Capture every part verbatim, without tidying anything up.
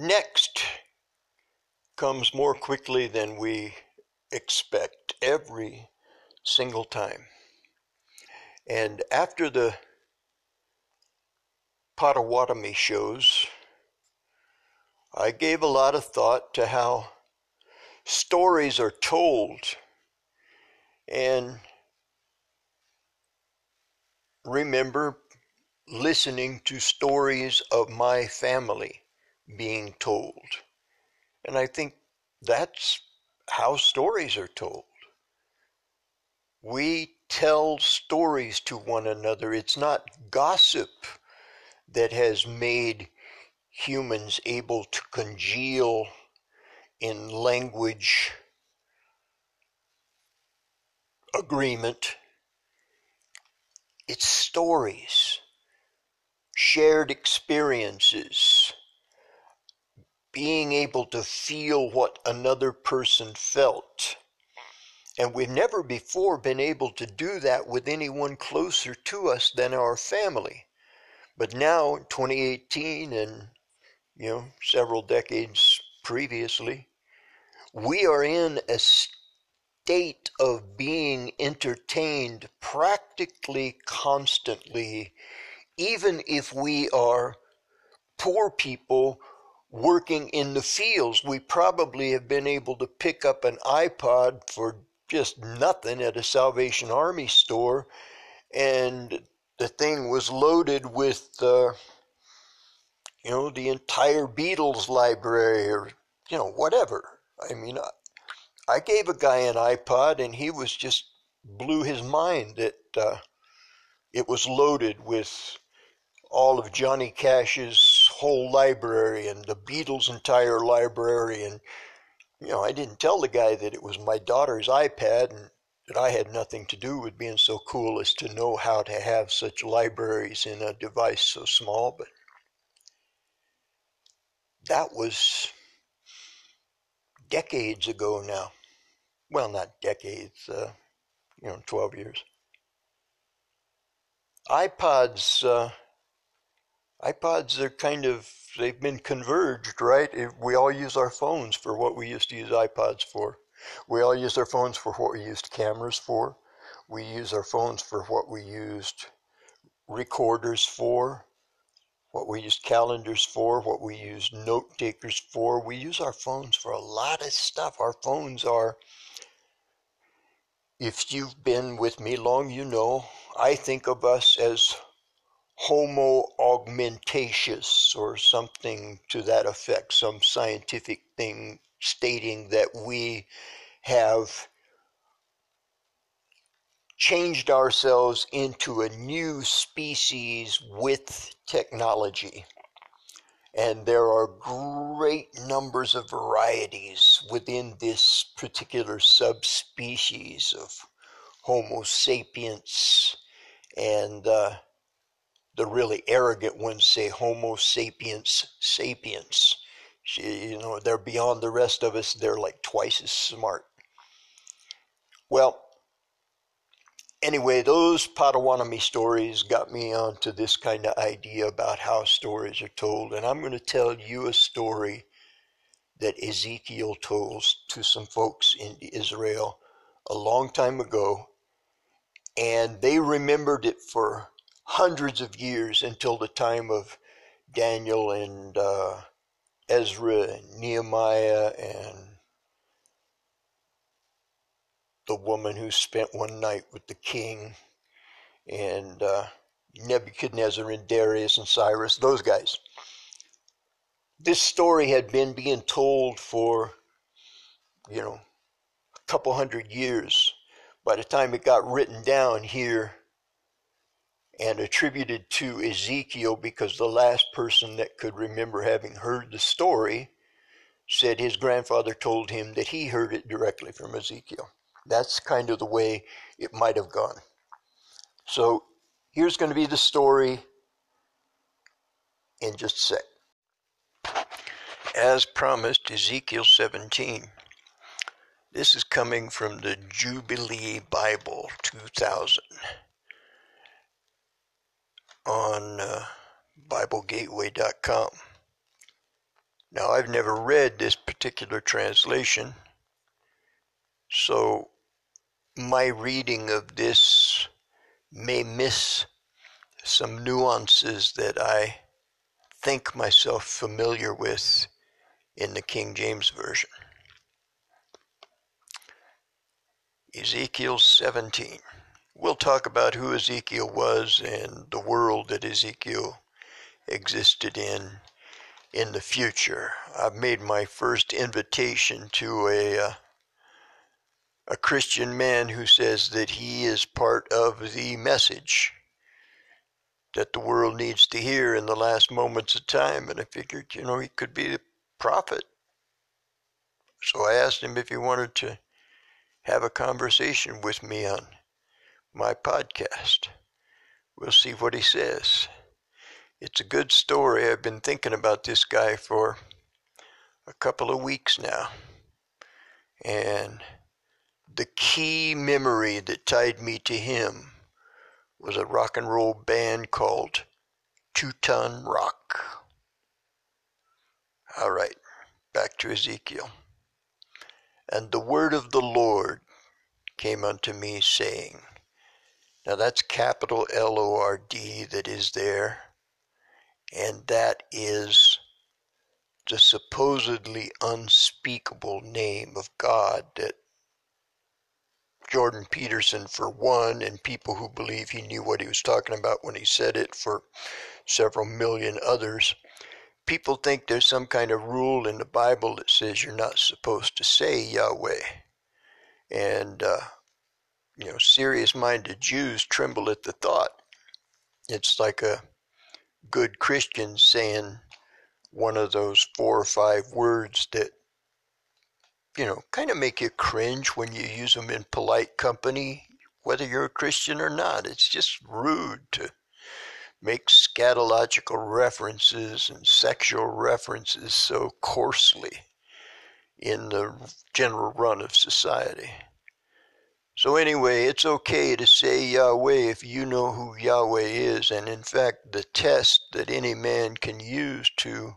Next comes more quickly than we expect every single time. And after the Potawatomi shows, I gave a lot of thought to how stories are told and remember listening to stories of my family being told. And I think that's how stories are told. We tell stories to one another. It's not gossip that has made humans able to congeal in language agreement. It's stories, shared experiences, being able to feel what another person felt. And we've never before been able to do that with anyone closer to us than our family. But now, in twenty eighteen and, you know, several decades previously, we are in a state of being entertained practically constantly, even if we are poor people working in the fields. We probably have been able to pick up an iPod for just nothing at a Salvation Army store, and the thing was loaded with, uh, you know, the entire Beatles library or, you know, whatever. I mean, I, I gave a guy an iPod and he was just blew his mind that uh, it was loaded with all of Johnny Cash's whole library and the Beatles' entire library. And, you know, I didn't tell the guy that it was my daughter's iPad and that I had nothing to do with being so cool as to know how to have such libraries in a device so small, but that was decades ago now. Well, not decades, uh, you know, twelve years. iPods, uh, iPods are kind of, they've been converged, right? We all use our phones for what we used to use iPods for. We all use our phones for what we used cameras for. We use our phones for what we used recorders for, what we used calendars for, what we used note takers for. We use our phones for a lot of stuff. Our phones are, if you've been with me long, you know, I think of us as Homo augmentatious or something to that effect, some scientific thing stating that we have changed ourselves into a new species with technology. And there are great numbers of varieties within this particular subspecies of Homo sapiens. And uh, the really arrogant ones say Homo sapiens sapiens. You know, they're beyond the rest of us. They're like twice as smart. Well, anyway, those Potawatomi stories got me onto this kind of idea about how stories are told. And I'm going to tell you a story that Ezekiel told to some folks in Israel a long time ago. And they remembered it for hundreds of years until the time of Daniel and uh, Ezra and Nehemiah and the woman who spent one night with the king and uh, Nebuchadnezzar and Darius and Cyrus, those guys. This story had been being told for, you know, a couple hundred years. By the time it got written down here and attributed to Ezekiel, because the last person that could remember having heard the story said his grandfather told him that he heard it directly from Ezekiel. That's kind of the way it might have gone. So here's going to be the story in just a sec. As promised, Ezekiel seventeen. This is coming from the Jubilee Bible two thousand. On uh, Bible Gateway dot com. Now, I've never read this particular translation, so my reading of this may miss some nuances that I think myself familiar with in the King James Version. Ezekiel seventeen. We'll talk about who Ezekiel was and the world that Ezekiel existed in in the future. I've made my first invitation to a uh, a Christian man who says that he is part of the message that the world needs to hear in the last moments of time. And I figured, you know, he could be the prophet. So I asked him if he wanted to have a conversation with me on my podcast. We'll see what he says. It's a good story. I've been thinking about this guy for a couple of weeks now. And the key memory that tied me to him was a rock and roll band called Teuton Rock. All right, back to Ezekiel. And the word of the Lord came unto me, saying, now that's capital L O R D that is there, and that is the supposedly unspeakable name of God that Jordan Peterson, for one, and people who believe he knew what he was talking about when he said it, for several million others. People think there's some kind of rule in the Bible that says you're not supposed to say Yahweh. And, uh, you know, serious-minded Jews tremble at the thought. It's like a good Christian saying one of those four or five words that, you know, kind of make you cringe when you use them in polite company, whether you're a Christian or not. It's just rude to make scatological references and sexual references so coarsely in the general run of society. So anyway, it's okay to say Yahweh if you know who Yahweh is. And in fact, the test that any man can use to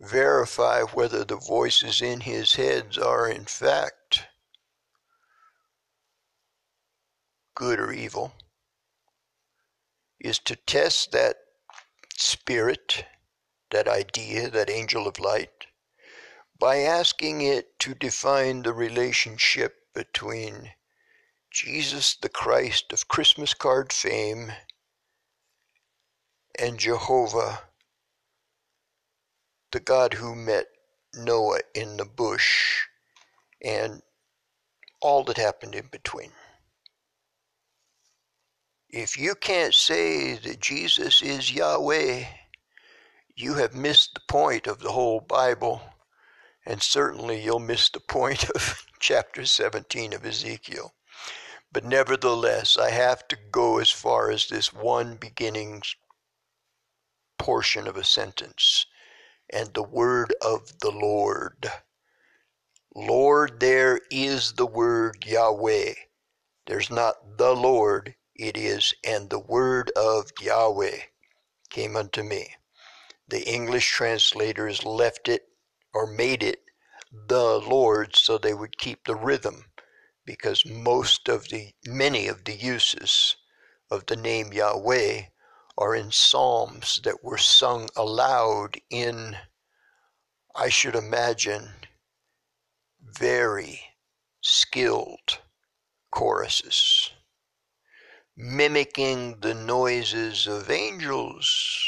verify whether the voices in his heads are in fact good or evil is to test that spirit, that idea, that angel of light, by asking it to define the relationship between Jesus the Christ of Christmas card fame and Jehovah, the God who met Noah in the bush and all that happened in between. If you can't say that Jesus is Yahweh, you have missed the point of the whole Bible, and certainly you'll miss the point of chapter seventeen of Ezekiel. But nevertheless, I have to go as far as this one beginning portion of a sentence. And the word of the Lord. Lord, there is the word Yahweh. There's not the Lord. It is, and the word of Yahweh came unto me. The English translators left it, or made it, the Lord, so they would keep the rhythm, because most of the, many of the uses of the name Yahweh are in psalms that were sung aloud in, I should imagine, very skilled choruses, mimicking the noises of angels,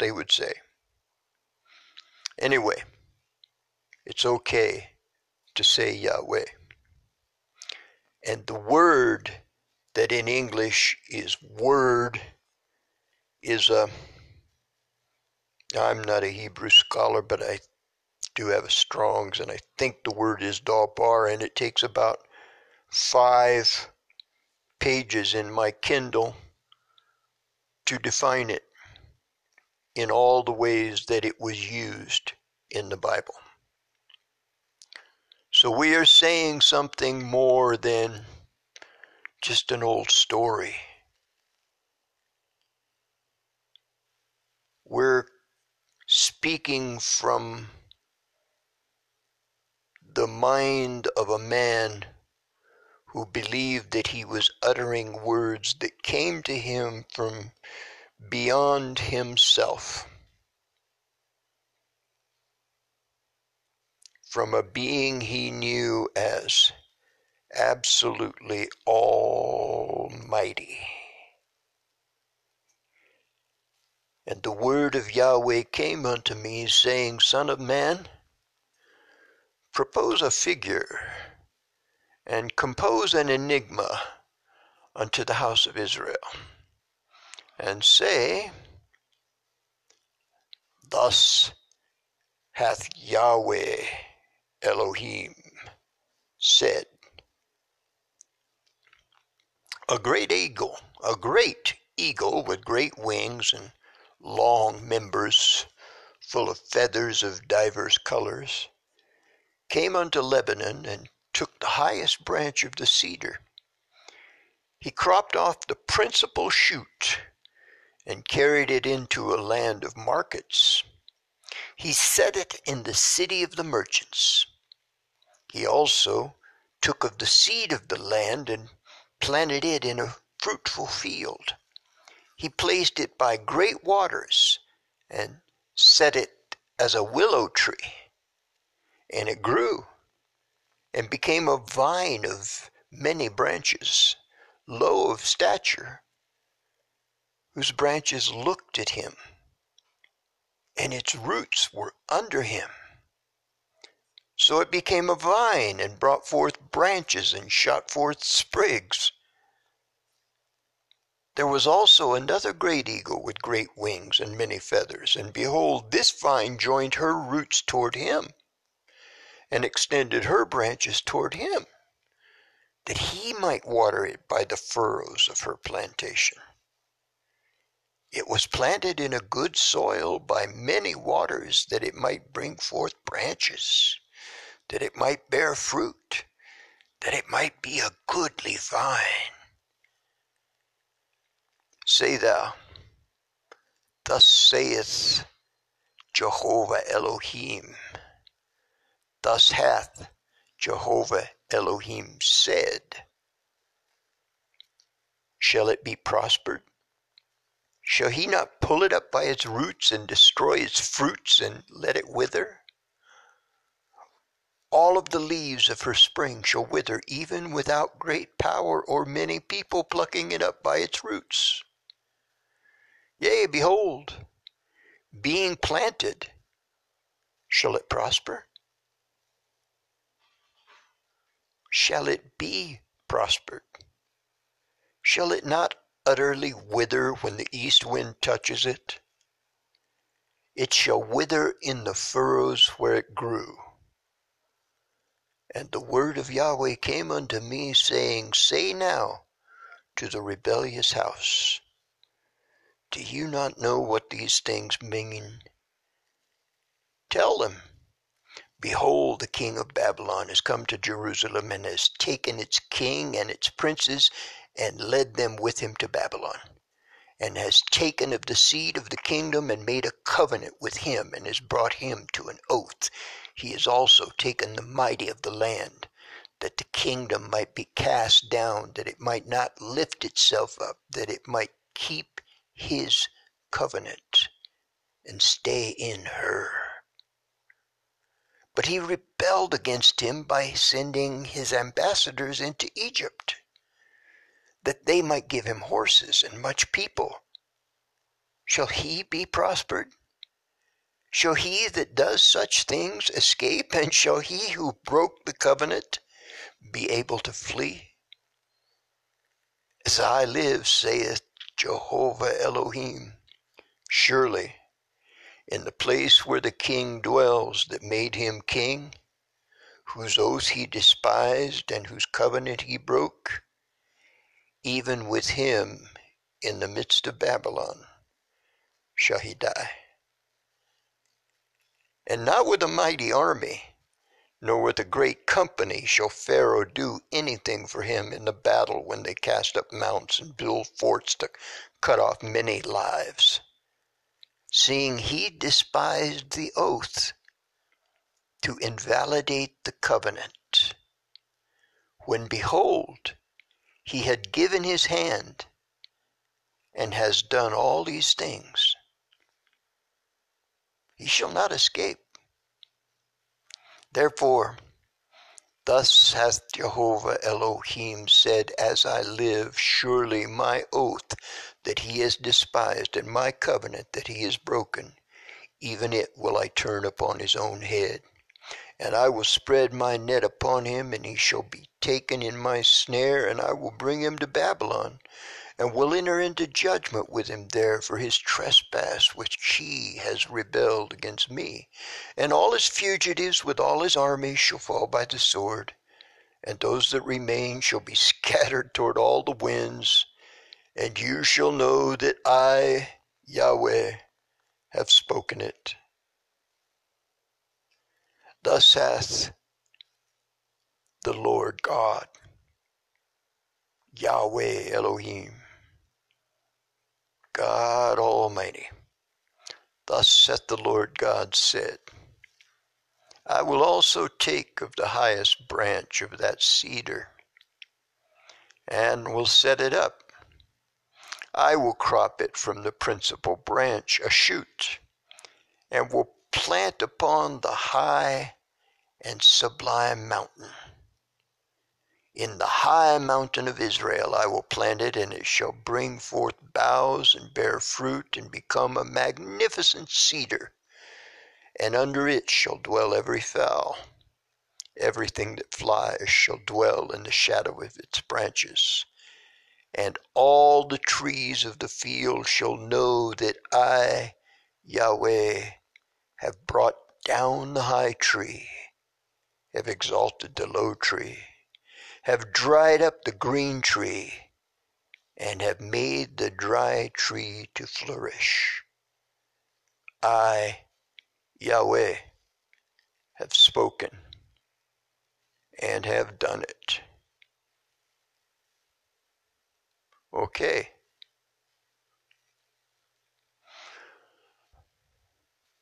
they would say. Anyway, it's okay to say Yahweh. And the word that in English is word is a, I'm not a Hebrew scholar, but I do have a Strong's, and I think the word is Dabar, and it takes about five pages in my Kindle to define it in all the ways that it was used in the Bible. So we are saying something more than just an old story. We're speaking from the mind of a man who believed that he was uttering words that came to him from beyond himself, from a being he knew as absolutely almighty. And the word of Yahweh came unto me, saying, Son of man, propose a figure, and compose an enigma unto the house of Israel, and say, Thus hath Yahweh Elohim said. A great eagle, a great eagle with great wings and long members full of feathers of divers colors, came unto Lebanon and took the highest branch of the cedar. He cropped off the principal shoot and carried it into a land of markets. He set it in the city of the merchants. He also took of the seed of the land and planted it in a fruitful field. He placed it by great waters and set it as a willow tree. And it grew and became a vine of many branches, low of stature, whose branches looked at him, and its roots were under him. So it became a vine and brought forth branches and shot forth sprigs. There was also another great eagle with great wings and many feathers, and behold, this vine joined her roots toward him, and extended her branches toward him, that he might water it by the furrows of her plantation. It was planted in a good soil by many waters, that it might bring forth branches, that it might bear fruit, that it might be a goodly vine. Say thou, Thus saith Jehovah Elohim, Thus hath Jehovah Elohim said, Shall it be prospered? Shall he not pull it up by its roots and destroy its fruits and let it wither? All of the leaves of her spring shall wither, even without great power or many people plucking it up by its roots. Yea, behold, being planted, shall it prosper? Shall it be prospered? Shall it not utterly wither when the east wind touches it? It shall wither in the furrows where it grew. And the word of Yahweh came unto me, saying, Say now to the rebellious house, Do you not know what these things mean? Tell them, Behold, the king of Babylon has come to Jerusalem, and has taken its king and its princes, and led them with him to Babylon, and has taken of the seed of the kingdom, and made a covenant with him, and has brought him to an oath. He has also taken the mighty of the land, that the kingdom might be cast down, that it might not lift itself up, that it might keep his covenant, and stay in her. But he rebelled against him by sending his ambassadors into Egypt, that they might give him horses and much people. Shall he be prospered? Shall he that does such things escape, and shall he who broke the covenant be able to flee? As I live, saith Jehovah Elohim, surely, in the place where the king dwells that made him king, whose oath he despised and whose covenant he broke, even with him in the midst of Babylon shall he die. And not with a mighty army, nor with a great company shall Pharaoh do anything for him in the battle when they cast up mounts and build forts to cut off many lives. seeing he despised the oath to invalidate the covenant, when behold, he had given his hand and has done all these things. He shall not escape. Therefore, thus hath Jehovah Elohim said, as I live, surely my oath that he has despised and my covenant that he has broken, even it will I turn upon his own head. And I will spread my net upon him, and he shall be taken in my snare, and I will bring him to Babylon, and will enter into judgment with him there for his trespass which he has rebelled against me. And all his fugitives with all his armies shall fall by the sword, and those that remain shall be scattered toward all the winds. And you shall know that I, Yahweh, have spoken it. Thus hath the Lord God, Yahweh Elohim, God Almighty, thus hath the Lord God said, I will also take of the highest branch of that cedar, and will set it up. I will crop it from the principal branch, a shoot, and will plant upon the high and sublime mountain. In the high mountain of Israel I will plant it, and it shall bring forth boughs and bear fruit and become a magnificent cedar, and under it shall dwell every fowl. Everything that flies shall dwell in the shadow of its branches, and all the trees of the field shall know that I, Yahweh, have brought down the high tree, have exalted the low tree, have dried up the green tree, and have made the dry tree to flourish. I, Yahweh, have spoken and have done it. Okay.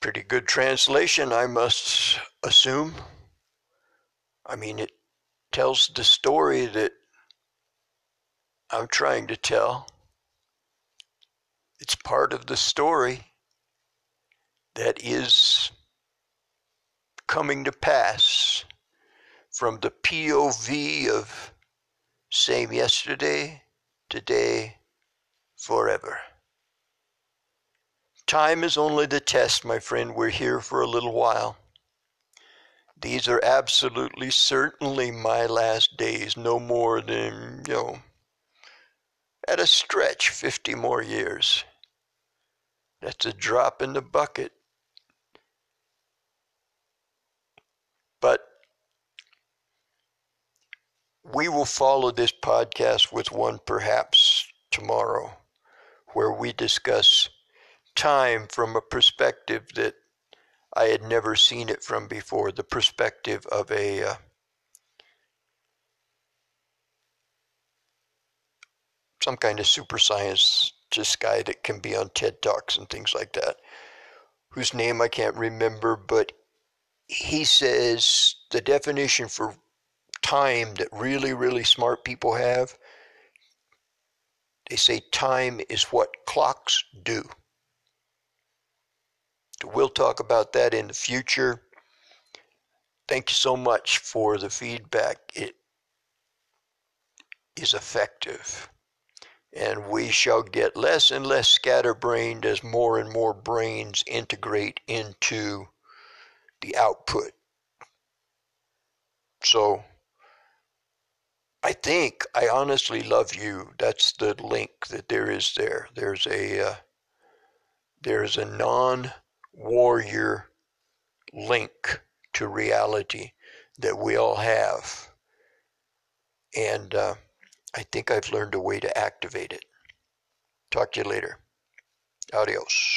Pretty good translation, I must assume. I mean, it tells the story that I'm trying to tell. It's part of the story that is coming to pass from the P O V of same yesterday, today, forever. Time is only the test, my friend. We're here for a little while. These are absolutely, certainly my last days. No more than, you know, at a stretch, fifty more years. That's a drop in the bucket. But we will follow this podcast with one perhaps tomorrow, where we discuss time from a perspective that I had never seen it from before, the perspective of a uh, some kind of super scientist guy that can be on TED Talks and things like that, whose name I can't remember, but he says the definition for time that really, really smart people have, they say time is what clocks do. We'll talk about that in the future. Thank you so much for the feedback. It is effective. And we shall get less and less scatterbrained as more and more brains integrate into the output. So I think I honestly love you. That's the link that there is there. There's a, uh, there's a non- warrior link to reality that we all have, and uh, I think I've learned a way to activate it. Talk to you later. Adios.